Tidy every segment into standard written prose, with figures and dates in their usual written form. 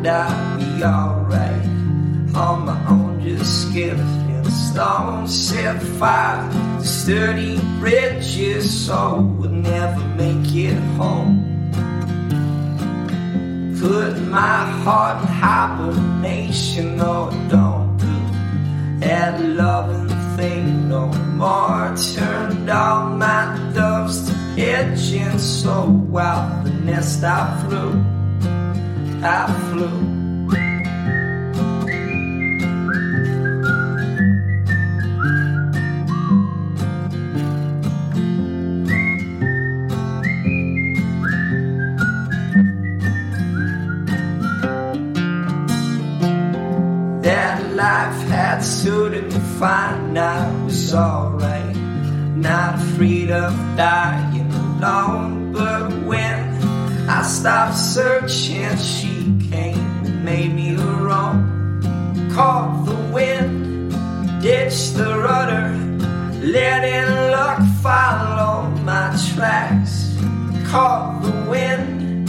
and I'll be alright. On my own, just skeleton, stone set fire. The sturdy, wretched soul would never make it home. Put my heart in hibernation, or oh, don't do that loving thing no more. Turned all my doves to pigeons, and so out the nest I flew, I flew. Life had suited me fine, I was alright. Not afraid of dying alone, but when I stopped searching, she came and made me her own. Caught the wind, ditched the rudder, letting luck follow my tracks. Caught the wind,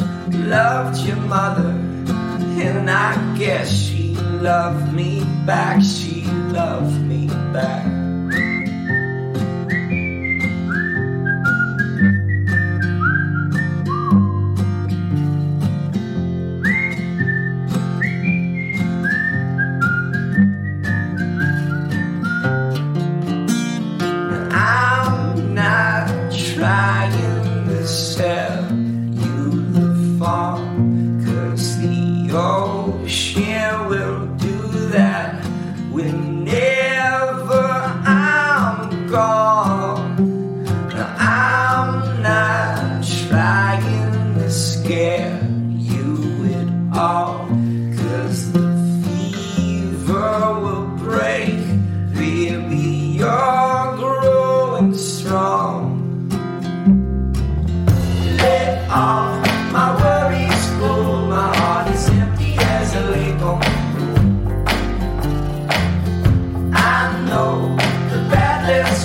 loved your mother, and I guess she loved me back, she loved me back. I'm not trying to sell you the farm, 'cause the ocean will do that. Whenever I'm gone, I'm not trying to scare you at all, 'cause the fever will break, baby, you're growing strong. Let off my worries go, my heart is empty as a lake.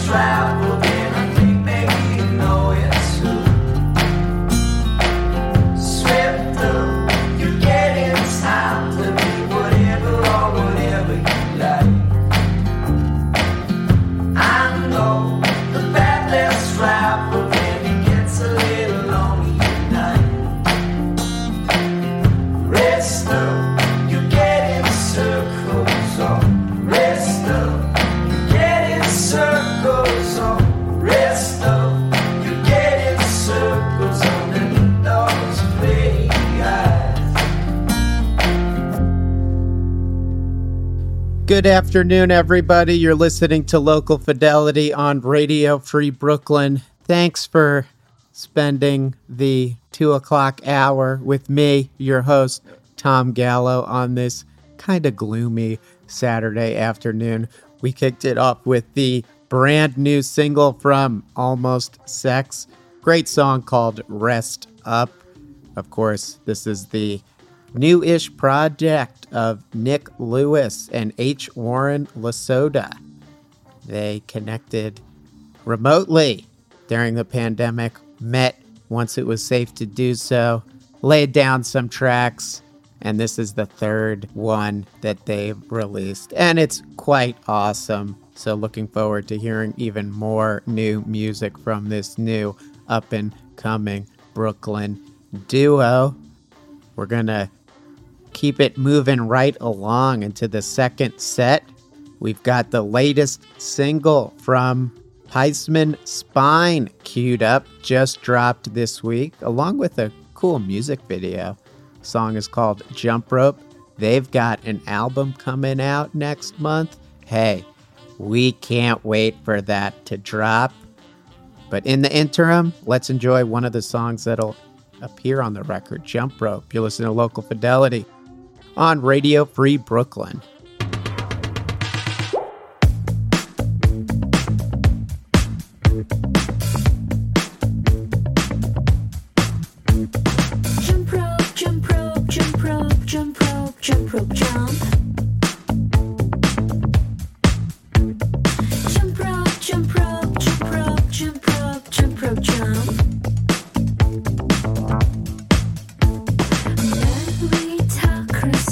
Traveled and I think maybe you know it too. Swept up, you're getting time to be whatever or whatever you like. I know the bad less traveled and it gets a little lonely at night. Rest up, you're getting circles on. Rest up, circles on, rest up, you're getting circles underneath those pretty eyes. Good afternoon, everybody. You're listening to Local Fidelity on Radio Free Brooklyn. Thanks for spending the 2 o'clock hour with me, your host, Tom Gallo, on this kind of gloomy Saturday afternoon. We kicked it off with the brand new single from Almost Sex. Great song called Rest Up. Of course, this is the new-ish project of Nick Lewis and H. Warren Lasoda. They connected remotely during the pandemic, met once it was safe to do so, laid down some tracks, and this is the third one that they've released. And it's quite awesome. So looking forward to hearing even more new music from this new up-and-coming Brooklyn duo. We're going to keep it moving right along into the second set. We've got the latest single from Pieceman Spine queued up, just dropped this week, along with a cool music video. The song is called Jump Rope. They've got an album coming out next month. Hey, we can't wait for that to drop. But in the interim, let's enjoy one of the songs that'll appear on the record, Jump Rope. You're listening to Local Fidelity on Radio Free Brooklyn. Jump rope, jump rope, jump rope, jump rope, jump rope, jump. Jump. Then we talk.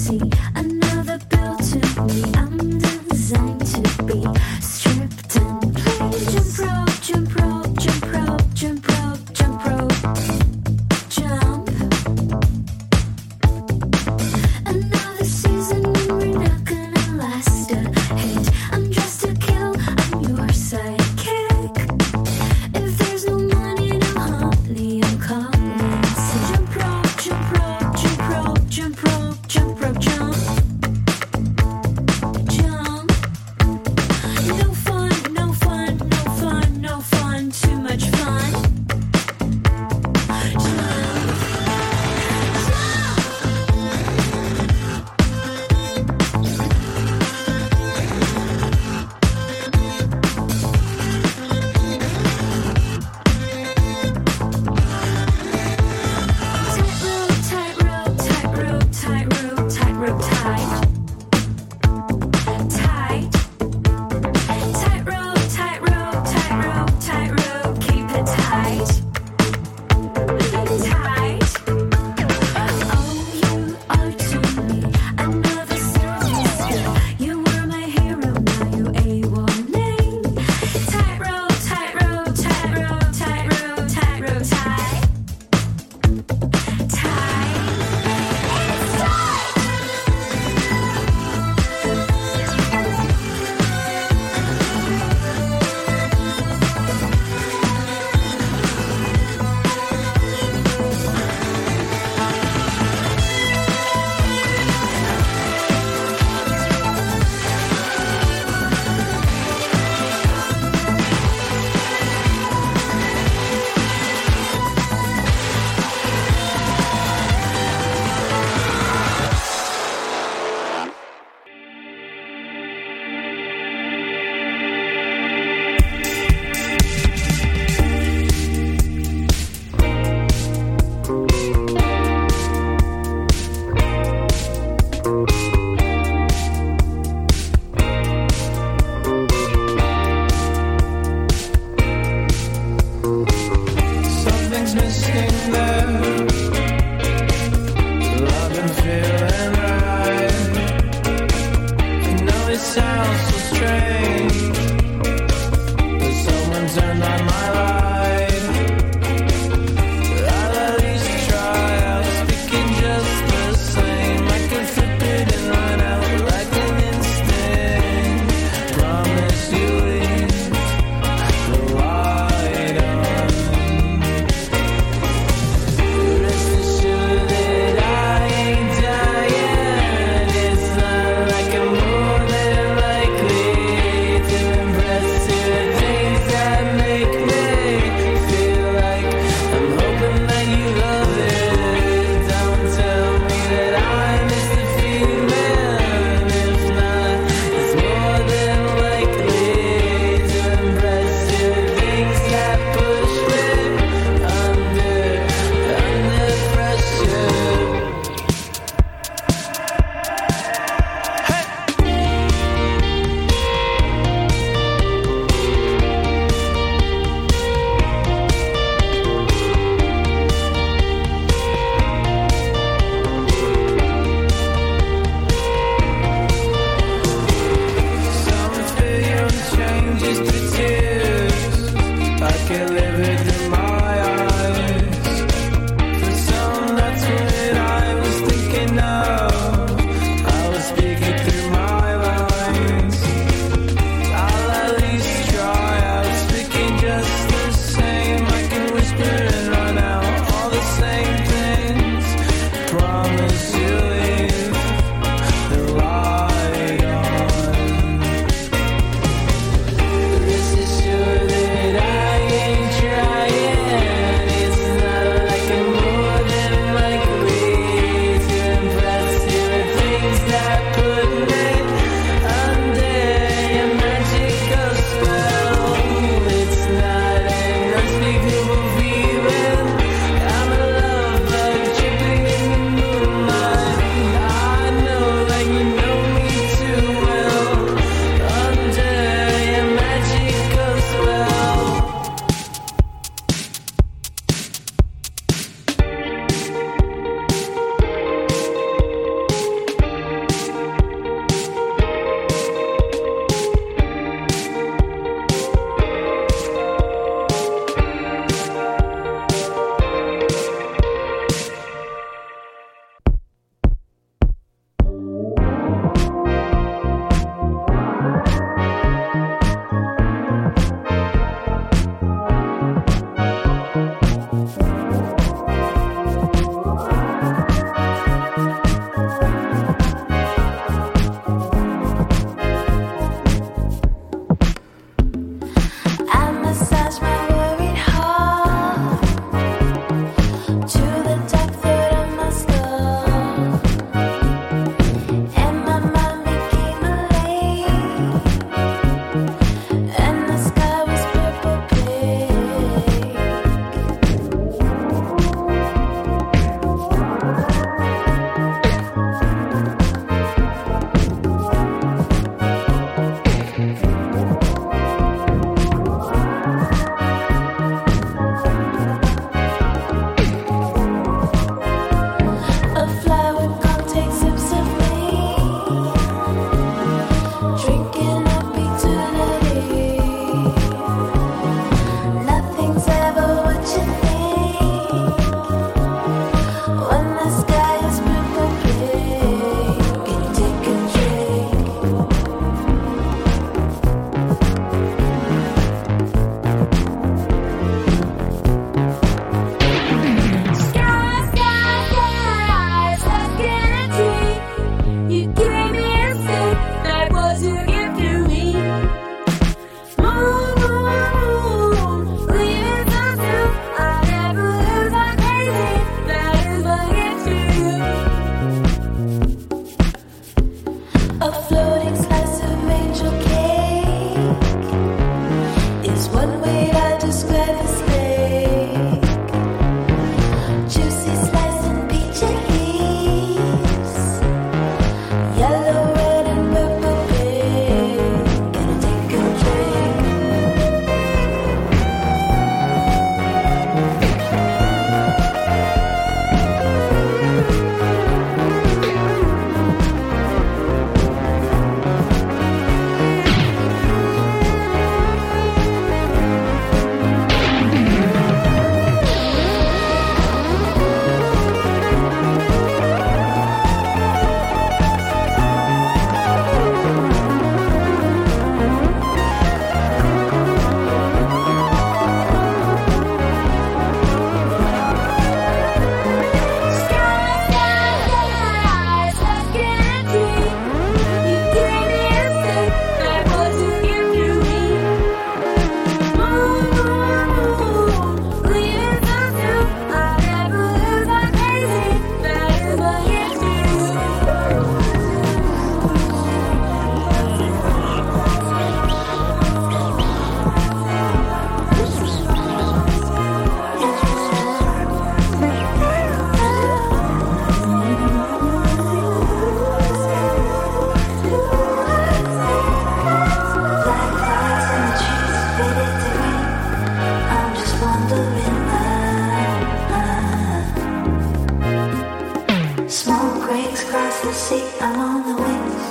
across the sea, I'm on the wings,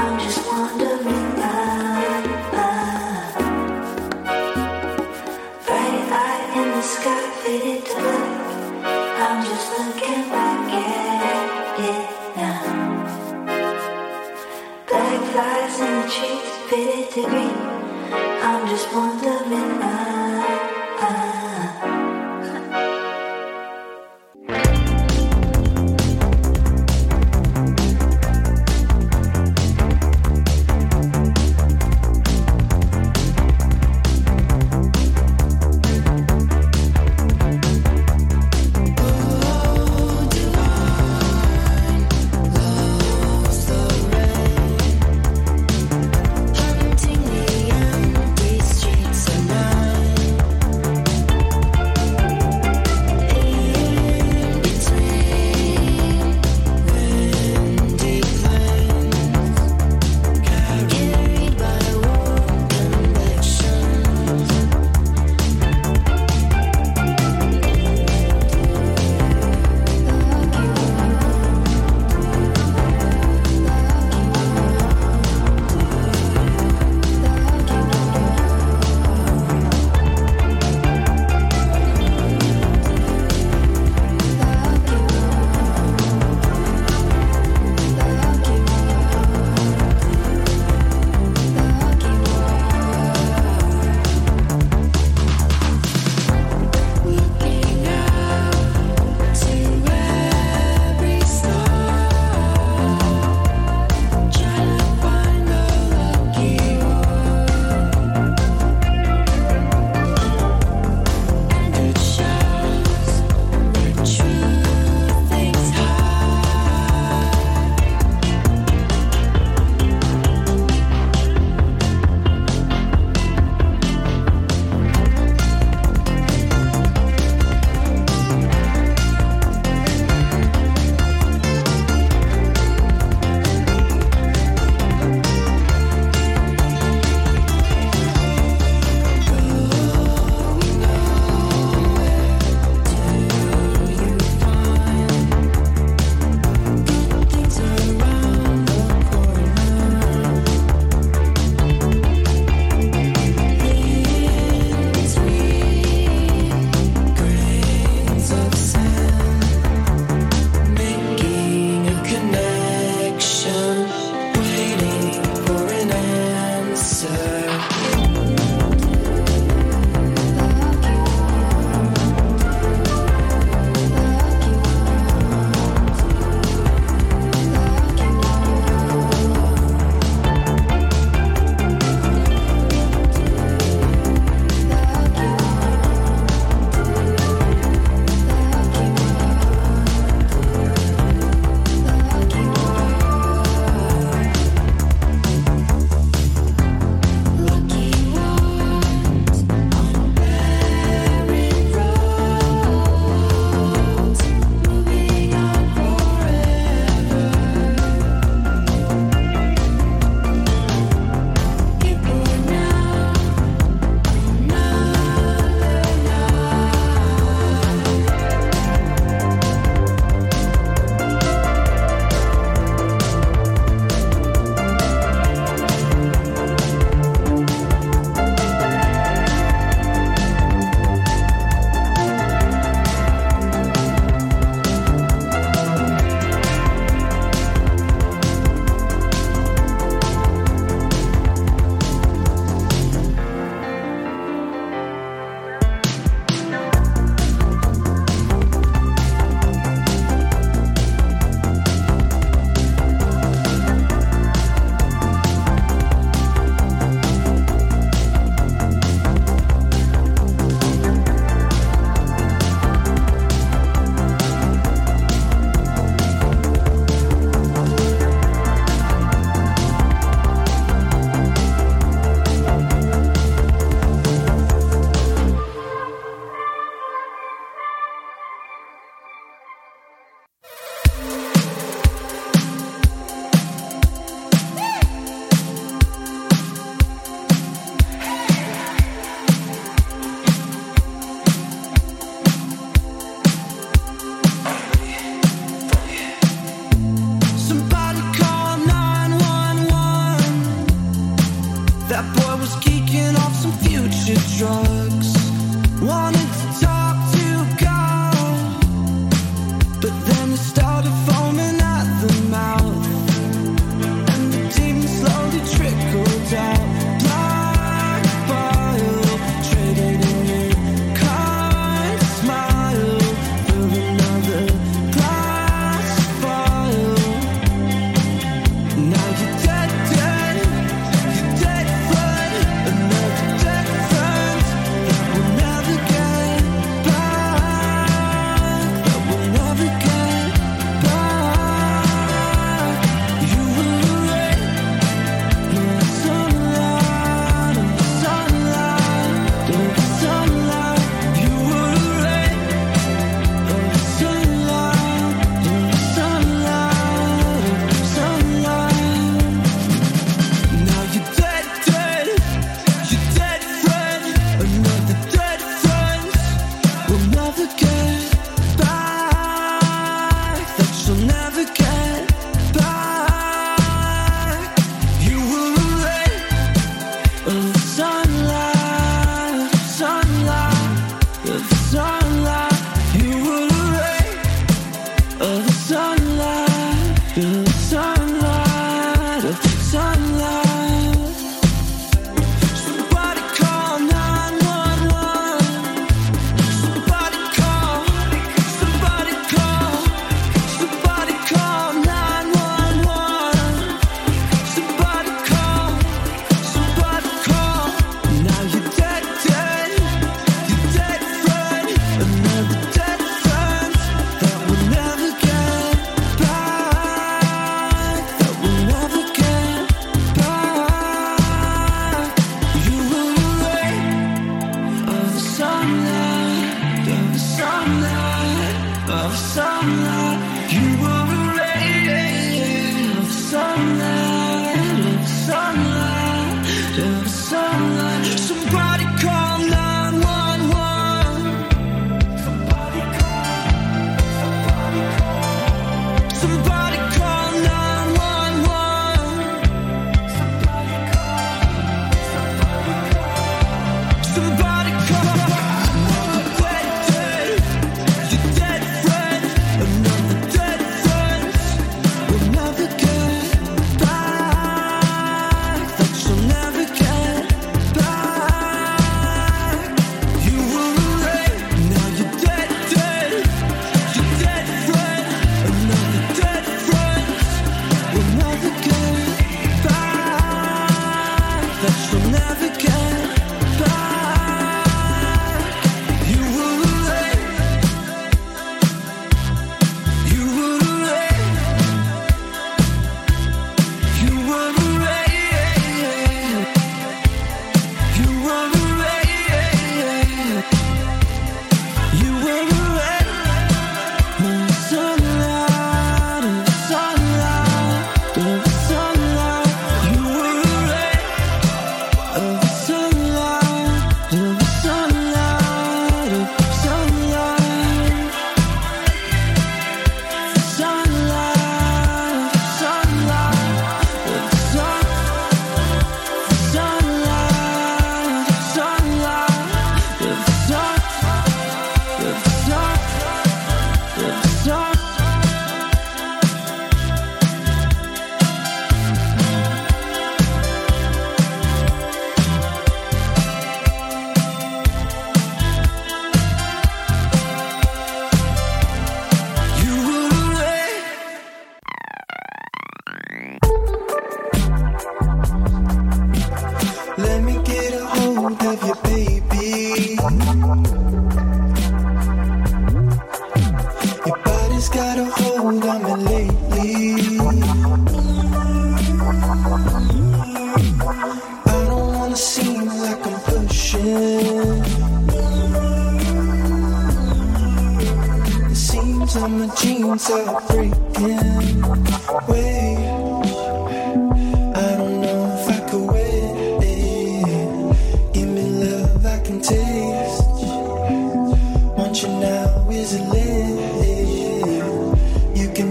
I'm just wandering out. Bright light in the sky faded to black, I'm just looking back at it now. Black flies in the trees faded to green, I'm just wandering out.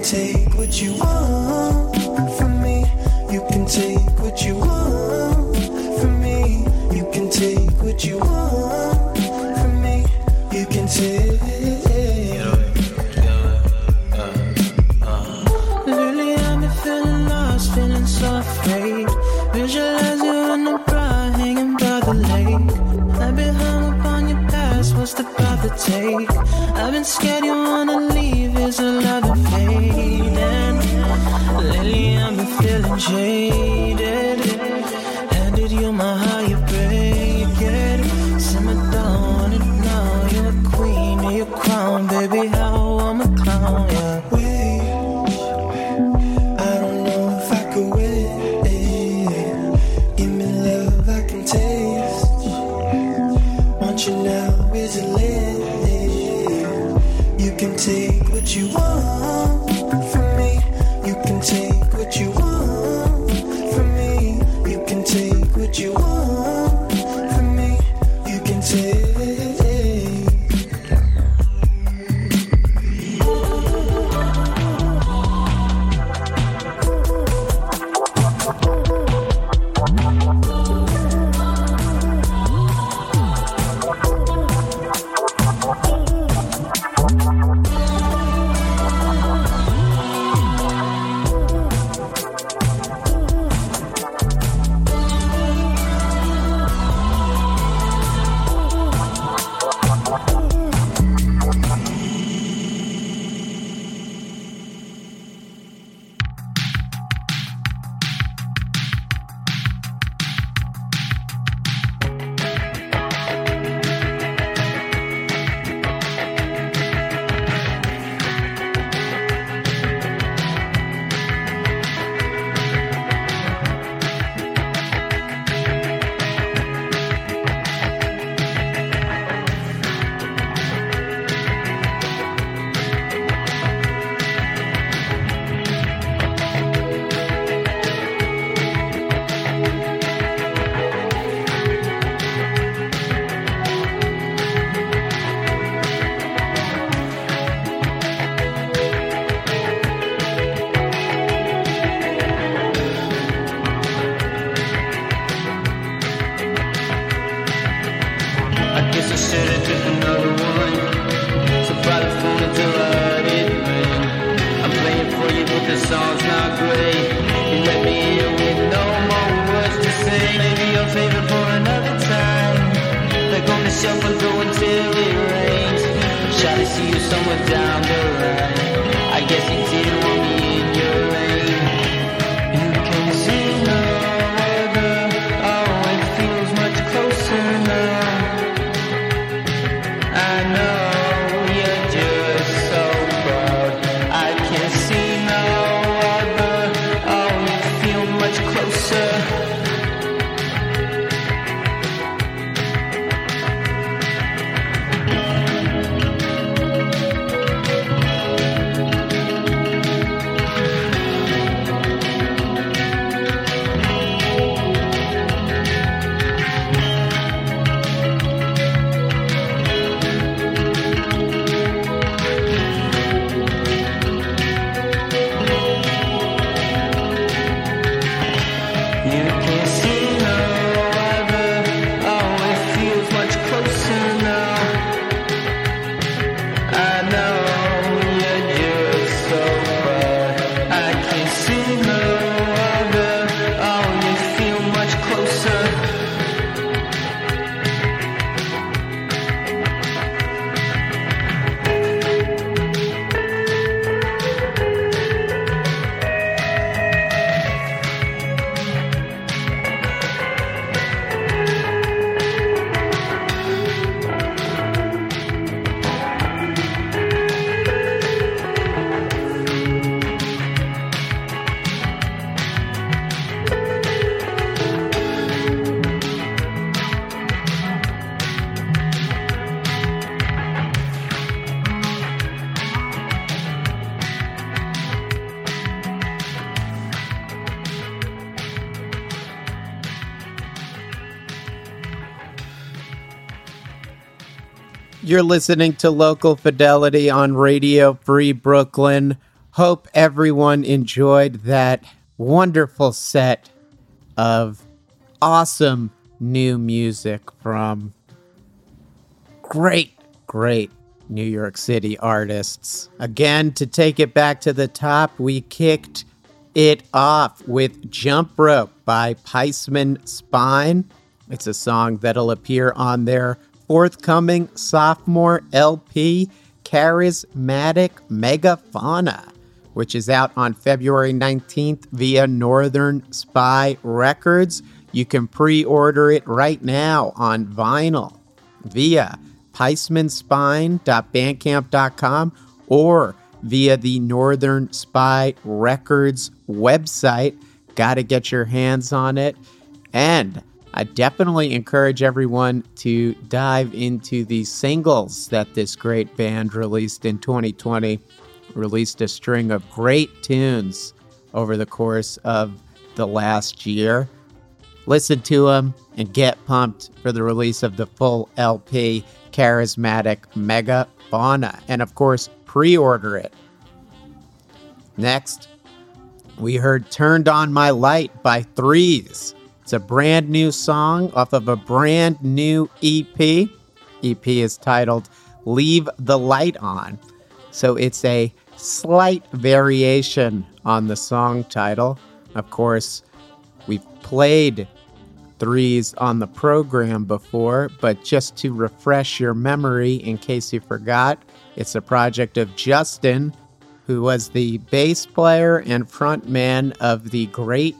Take what you want from me. take. I've been scared you wanna leave. It's a love and fade. And lately I've been feeling jaded. Handed you my heart, you break it. Simmer down and now you're a queen of your crown. Baby, how I'm a clown, yeah. You want from me, you can take what you want from me, you can take what you want from me, you can You're listening to Local Fidelity on Radio Free Brooklyn. Hope everyone enjoyed that wonderful set of awesome new music from great New York City artists. Again, to take it back to the top, we kicked it off with Jump Rope by Pieceman Spine. It's a song that'll appear on their forthcoming sophomore LP, Charismatic Megafauna, which is out on February 19th via Northern Spy Records. You can pre-order it right now on vinyl via piecemanspine.bandcamp.com or via the Northern Spy Records website. Got to get your hands on it. And I definitely encourage everyone to dive into the singles that this great band released in 2020. Released a string of great tunes over the course of the last year. Listen to them and get pumped for the release of the full LP, Charismatic Megafauna. And of course, pre-order it. Next, we heard Turned On My Light by Threes. It's a brand new song off of a brand new EP. EP is titled Leave the Light On. So it's a slight variation on the song title. Of course, we've played Threes on the program before, but just to refresh your memory in case you forgot, it's a project of Justin, who was the bass player and frontman of the great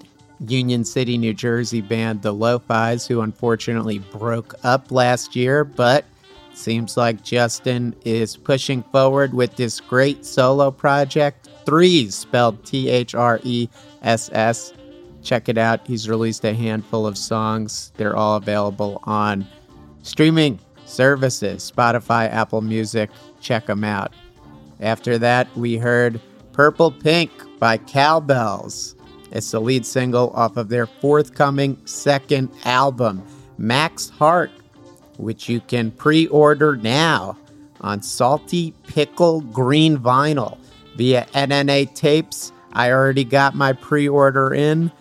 Union City, New Jersey band The Lo-Fis, who unfortunately broke up last year, but seems like Justin is pushing forward with this great solo project, Threes, spelled Thress. Check it out. He's released a handful of songs. They're all available on streaming services, Spotify, Apple Music. Check them out. After that, we heard Purple Pink by Cowbells. It's the lead single off of their forthcoming second album, Max Hart, which you can pre-order now on Salty Pickle Green Vinyl via NNA Tapes. I already got my pre-order in.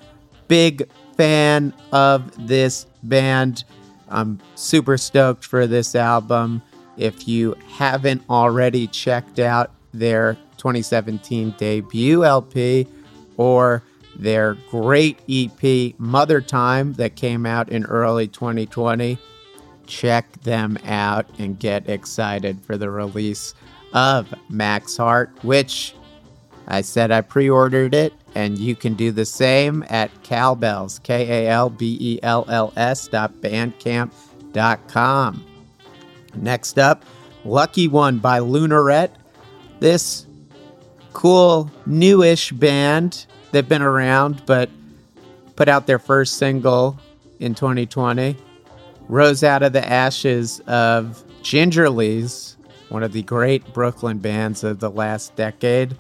Big fan of this band. I'm super stoked for this album. If you haven't already checked out their 2017 debut LP or their great EP, Mother Time, that came out in early 2020, check them out and get excited for the release of Max Hart, which I said I pre-ordered it, and you can do the same at Cowbells, KALBELLS.bandcamp.com. Next up, Lucky One by Lunaret. This cool, newish band. They've been around, but put out their first single in 2020. Rose out of the ashes of Gingerly's, one of the great Brooklyn bands of the last decade.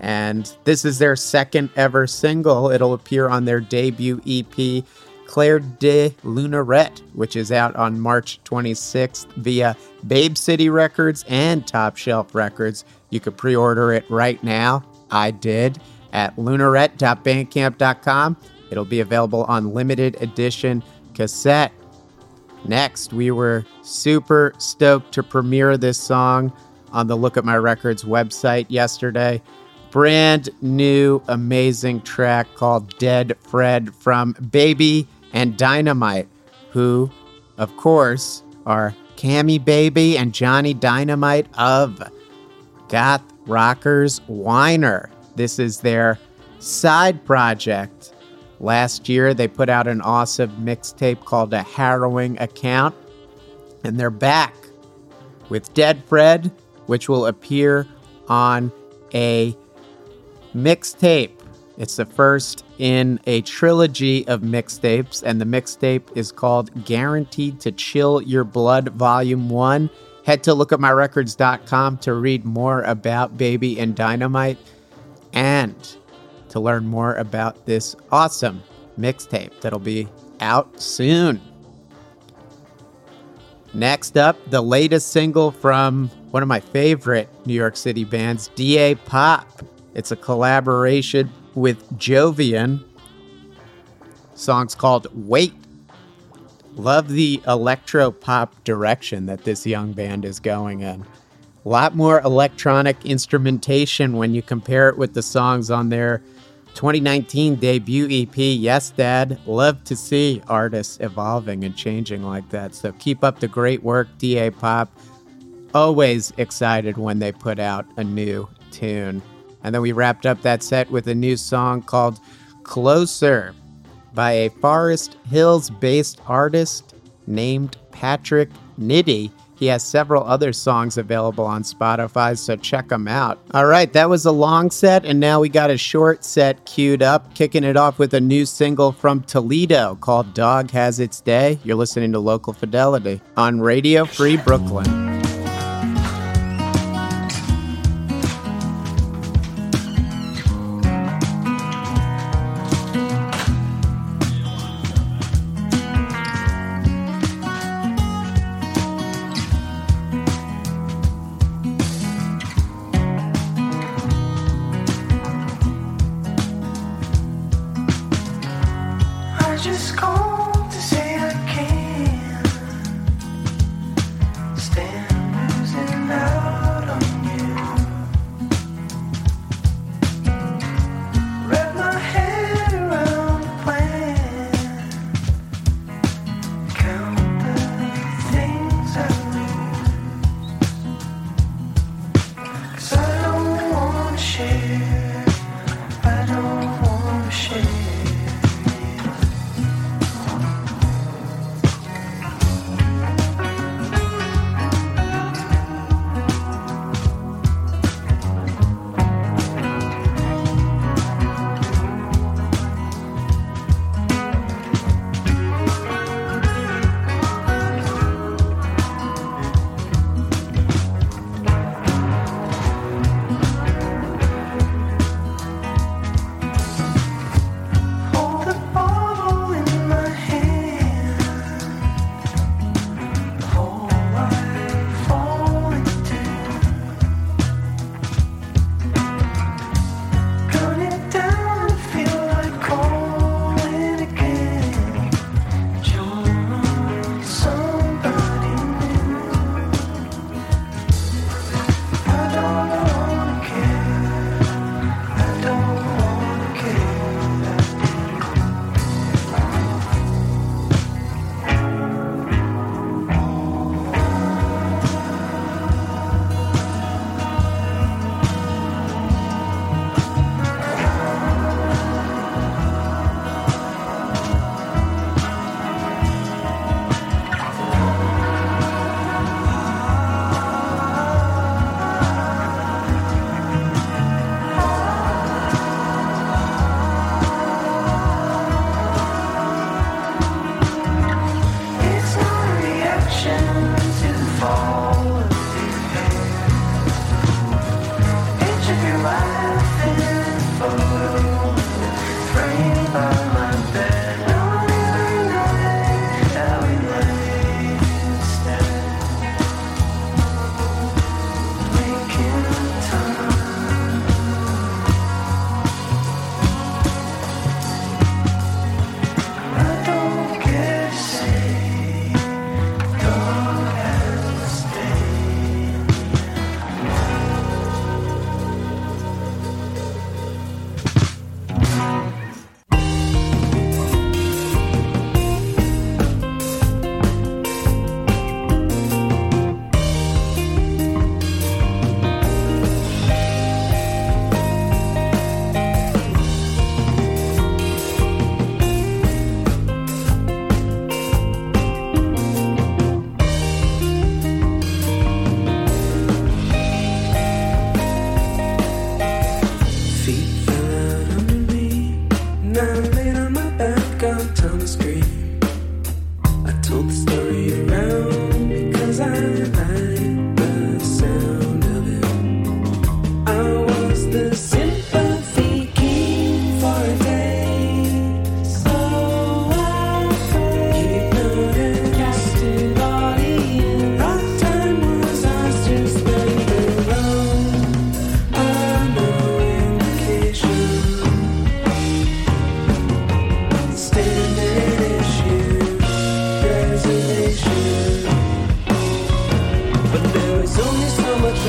And this is their second ever single. It'll appear on their debut EP, Claire de Lunaret, which is out on March 26th via Babe City Records and Top Shelf Records. You could pre-order it right now. I did at lunaret.bandcamp.com. It'll be available on limited edition cassette. Next, we were super stoked to premiere this song on the Look at My Records website yesterday. Brand new, amazing track called Dead Fred from Baby and Dynamite, who, of course, are Cammy Baby and Johnny Dynamite of goth rockers Winer. This is their side project. Last year, they put out an awesome mixtape called A Harrowing Account, and they're back with Dead Fred, which will appear on a mixtape. It's the first in a trilogy of mixtapes, and the mixtape is called Guaranteed to Chill Your Blood, Volume 1. Head to lookatmyrecords.com to read more about Baby and Dynamite and to learn more about this awesome mixtape that'll be out soon. Next up, the latest single from one of my favorite New York City bands, DA Pop. It's a collaboration with Jovian. Song's called Wait. Love the electro-pop direction that this young band is going in. A lot more electronic instrumentation when you compare it with the songs on their 2019 debut EP, Yes Dad. Love to see artists evolving and changing like that. So keep up the great work, DA Pop. Always excited when they put out a new tune. And then we wrapped up that set with a new song called Closer by a Forest Hills-based artist named Patrick Niddy. He has several other songs available on Spotify, so check them out. All right, that was a long set, and now we got a short set queued up, kicking it off with a new single from Toledo called Dog Has Its Day. You're listening to Local Fidelity on Radio Free Brooklyn.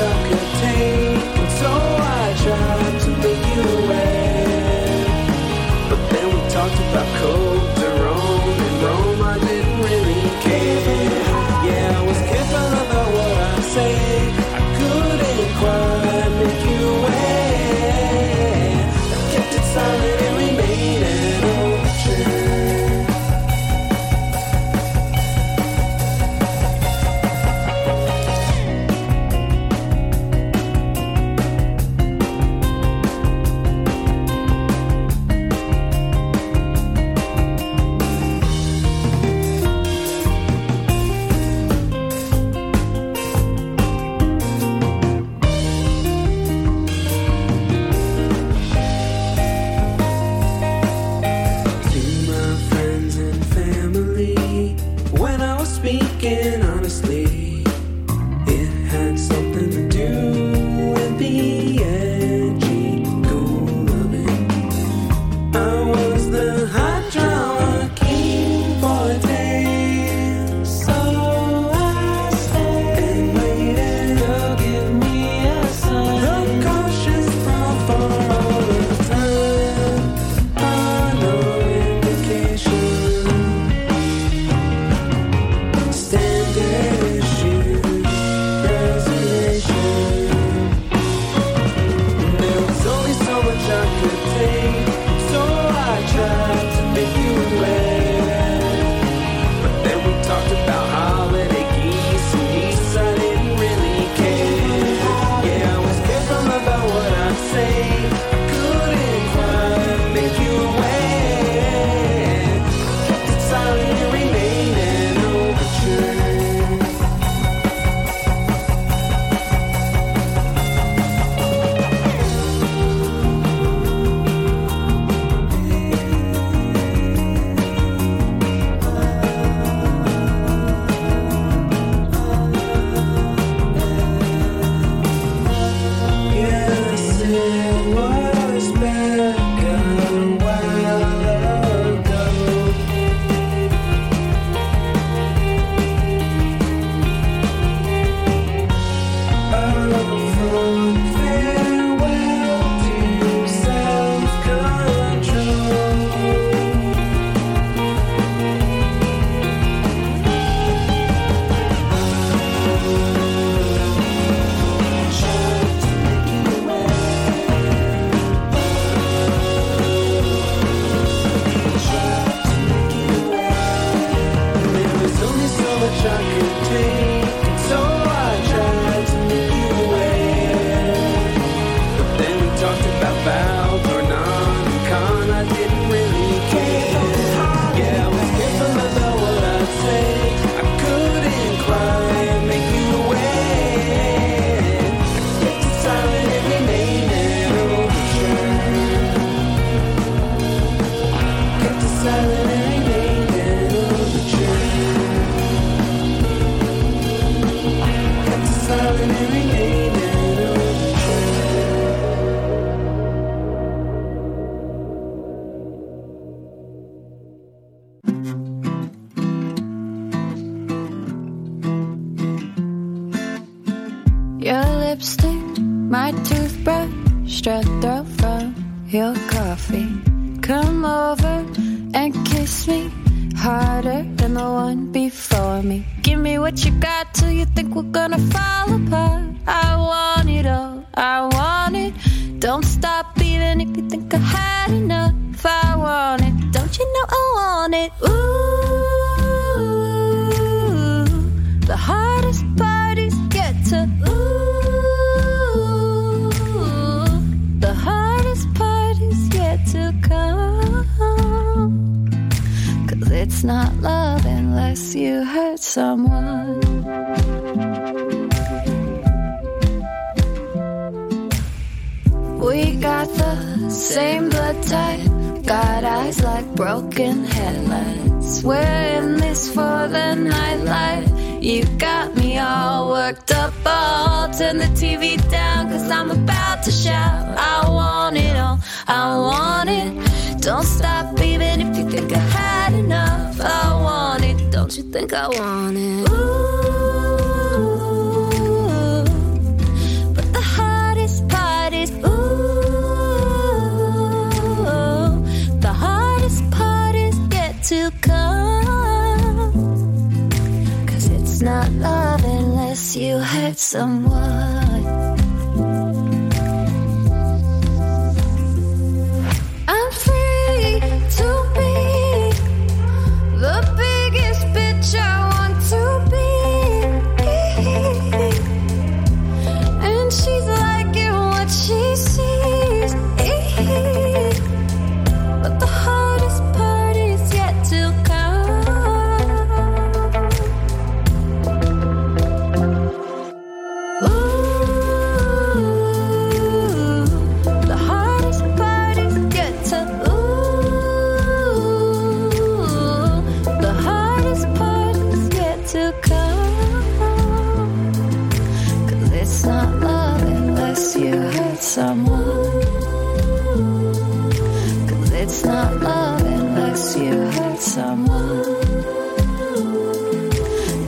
I could take, and so I tried to make you away. Your lipstick, my toothbrush, a throw from your coffee. Come over and kiss me harder than the one before me. Give me what you got till you think we're gonna fall apart. I want it all, I want it. Don't stop even if you think I had enough. I want it, don't you know I want it? Ooh, the hardest part is get to. Ooh, the hardest part is yet to come. 'Cause it's not love unless you hurt someone. We got the same blood type, got eyes like broken headlights. We're in this for the nightlife. You got me all worked up, all turn the TV down, 'cause I'm about to shout. I want it all, I want it. Don't stop even if you think I had enough. I want it, don't you think I want it? Ooh, but the hardest part is ooh. To come, 'cause it's not love unless you hurt someone. I'm free to be the biggest bitch I want to be, and she's liking what she sees. But the hardest part to come. Ooh, the hardest part is get to. Ooh, the hardest part is get to come. 'Cause it's not love unless you hurt someone. 'Cause it's not love unless you hurt someone.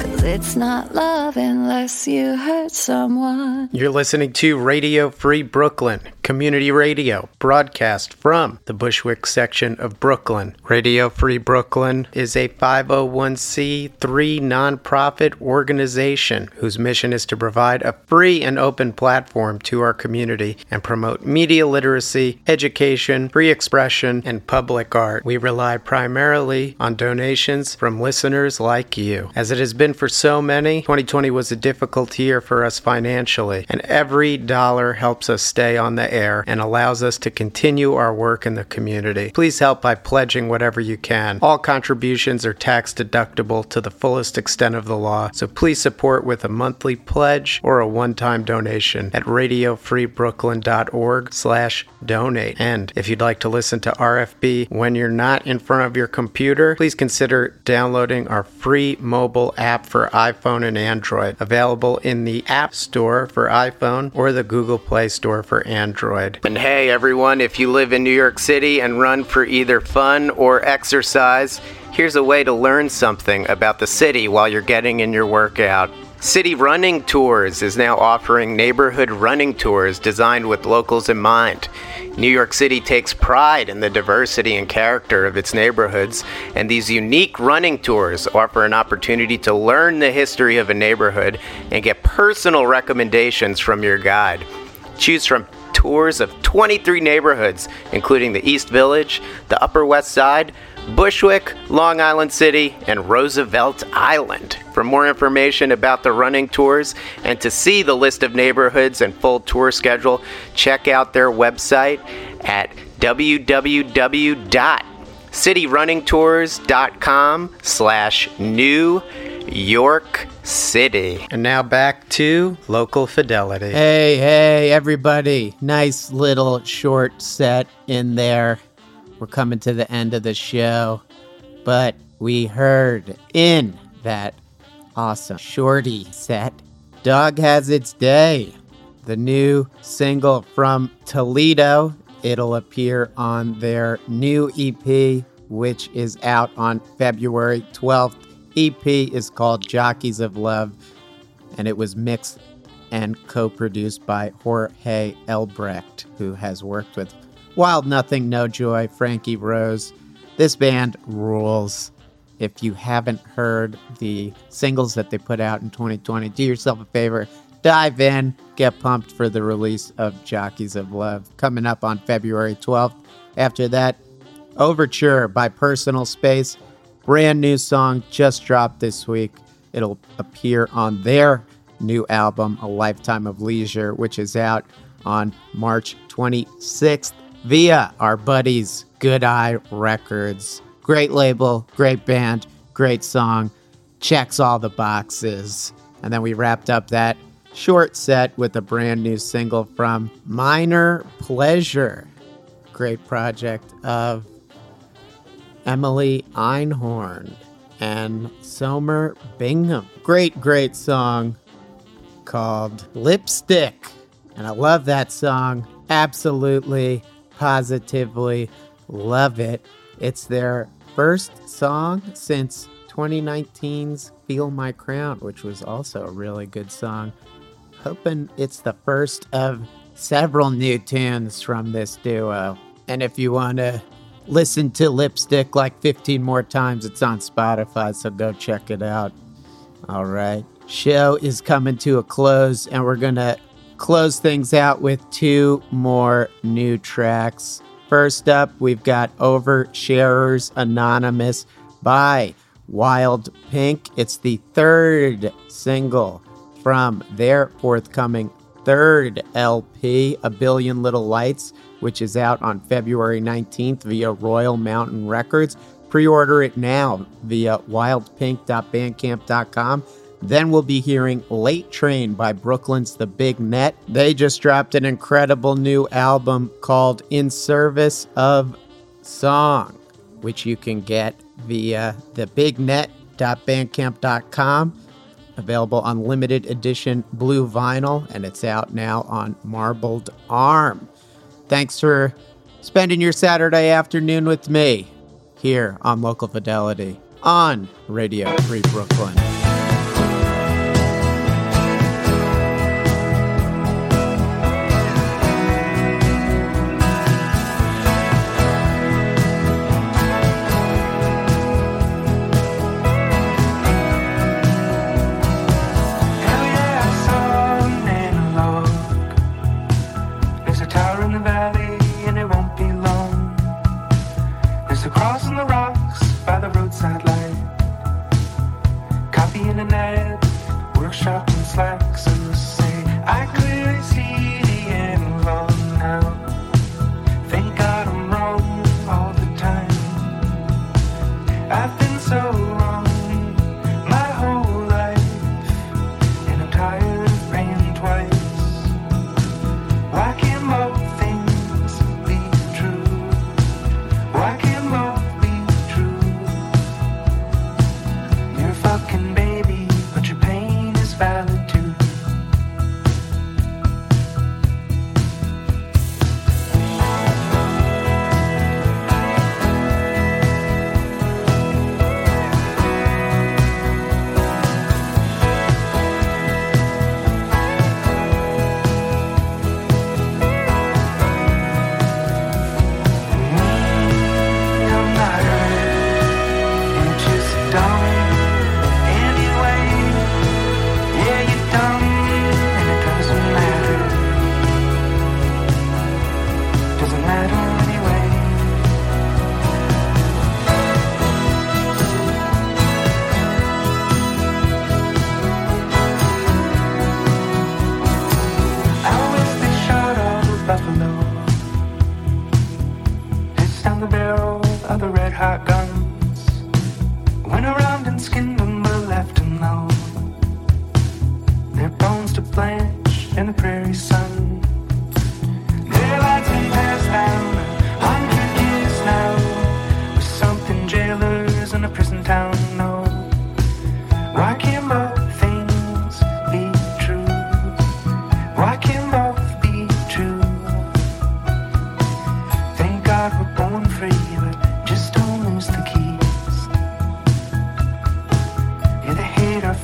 'Cause it's not love unless you hurt someone. You're listening to Radio Free Brooklyn, community radio broadcast from the Bushwick section of Brooklyn. Radio Free Brooklyn is a 501c3 nonprofit organization whose mission is to provide a free and open platform to our community and promote media literacy, education, free expression, and public art. We rely primarily on donations from listeners like you. As it has been for so many, 2020 was a difficult year for us financially, and every dollar helps us stay on the air and allows us to continue our work in the community. Please help by pledging whatever you can. All contributions are tax deductible to the fullest extent of the law, so please support with a monthly pledge or a one-time donation at radiofreebrooklyn.org/donate. And if you'd like to listen to RFB when you're not in front of your computer, please consider downloading our free mobile app for iPhone and Android, available in the App Store for iPhone or the Google Play Store for Android. And hey everyone, if you live in New York City and run for either fun or exercise, here's a way to learn something about the city while you're getting in your workout. City Running Tours is now offering neighborhood running tours designed with locals in mind. New York City takes pride in the diversity and character of its neighborhoods, and these unique running tours offer an opportunity to learn the history of a neighborhood and get personal recommendations from your guide. Choose from tours of 23 neighborhoods, including the East Village, the Upper West Side, Bushwick, Long Island City, and Roosevelt Island. For more information about the running tours and to see the list of neighborhoods and full tour schedule, check out their website at www.cityrunningtours.com/NewYorkCity. And now back to local fidelity. Hey, everybody. Nice little short set in there. We're coming to the end of the show, but we heard in that awesome shorty set, Dog Has Its Day, the new single from Toledo. It'll appear on their new EP, which is out on February 12th. EP is called Jockeys of Love, and it was mixed and co-produced by Jorge Elbrecht, who has worked with Wild Nothing, No Joy, Frankie Rose. This band rules. If you haven't heard the singles that they put out in 2020, do yourself a favor, dive in, get pumped for the release of Jockeys of Love coming up on February 12th. After that, Overture by Personal Space, brand new song, just dropped this week. It'll appear on their new album, A Lifetime of Leisure, which is out on March 26th via our buddies Good Eye Records. Great label, great band, great song, checks all the boxes. And then we wrapped up that short set with a brand new single from Minor Pleasure, great project of Emily Einhorn and Somer Bingham. Great, great song called Lipstick. And I love that song. Absolutely, positively love it. It's their first song since 2019's Feel My Crown, which was also a really good song. Hoping it's the first of several new tunes from this duo. And if you want to listen to Lipstick like 15 more times, it's on Spotify, so go check it out. All right. Show is coming to a close, and we're going to close things out with two more new tracks. First up, we've got Oversharers Anonymous by Wild Pink. It's the third single from their forthcoming third LP, A Billion Little Lights, which is out on February 19th via Royal Mountain Records. Pre-order it now via wildpink.bandcamp.com. Then we'll be hearing Late Train by Brooklyn's The Big Net. They just dropped an incredible new album called In Service of Song, which you can get via thebignet.bandcamp.com. Available on limited edition blue vinyl, and it's out now on Marbled Arm. Thanks for spending your Saturday afternoon with me here on Local Fidelity on Radio Free Brooklyn.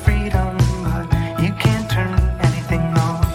Freedom, but you can't turn anything off.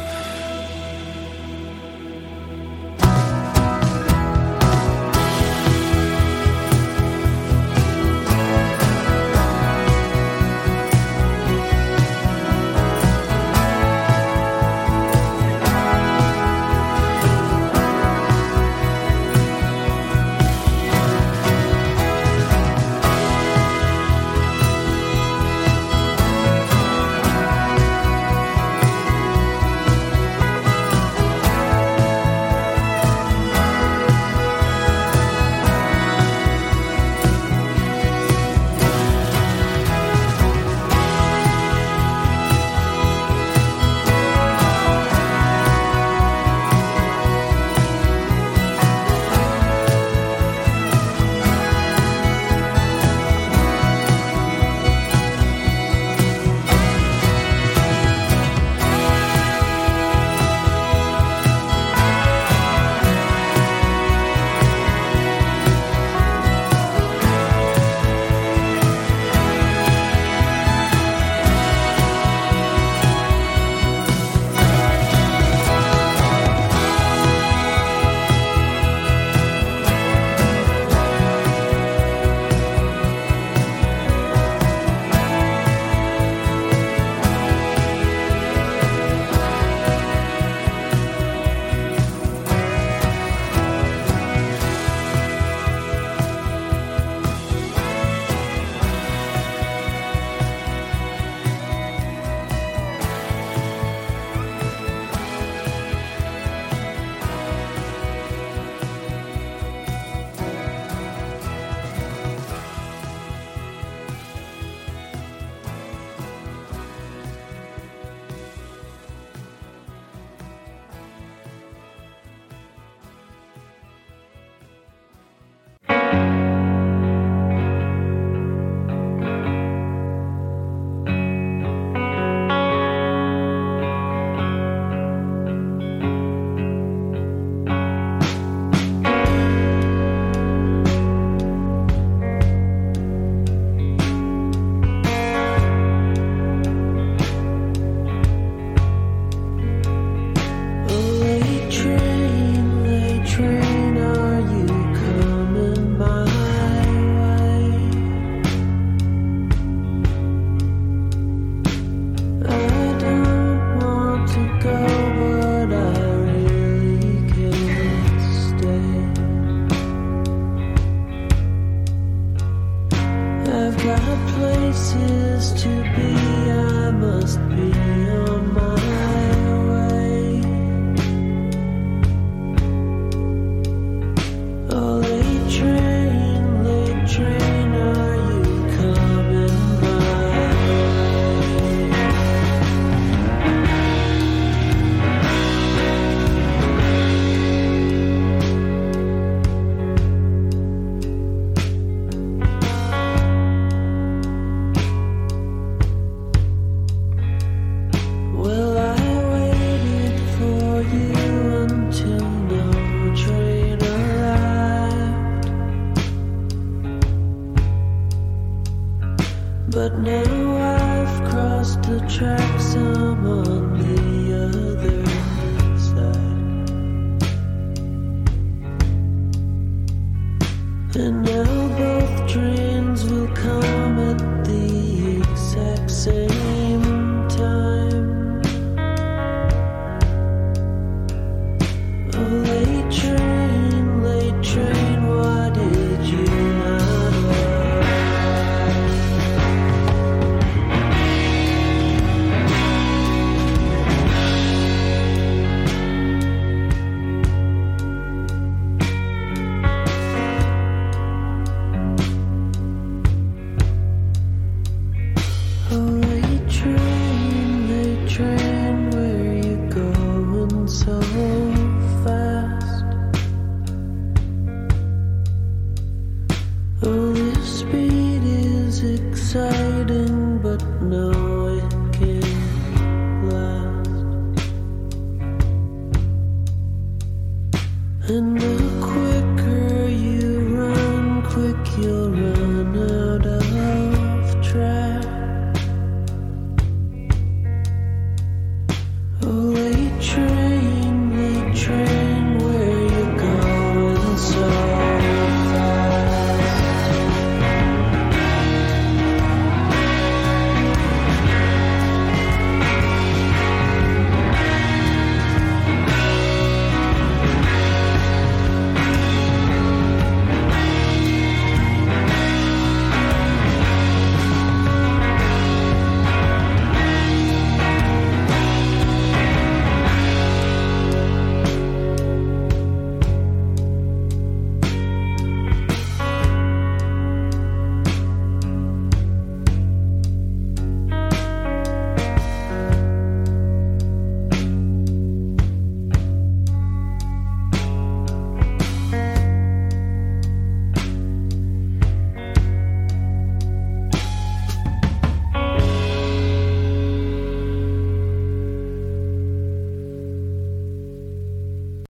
so fast. Oh, this speed is exciting, but no, it can't last. And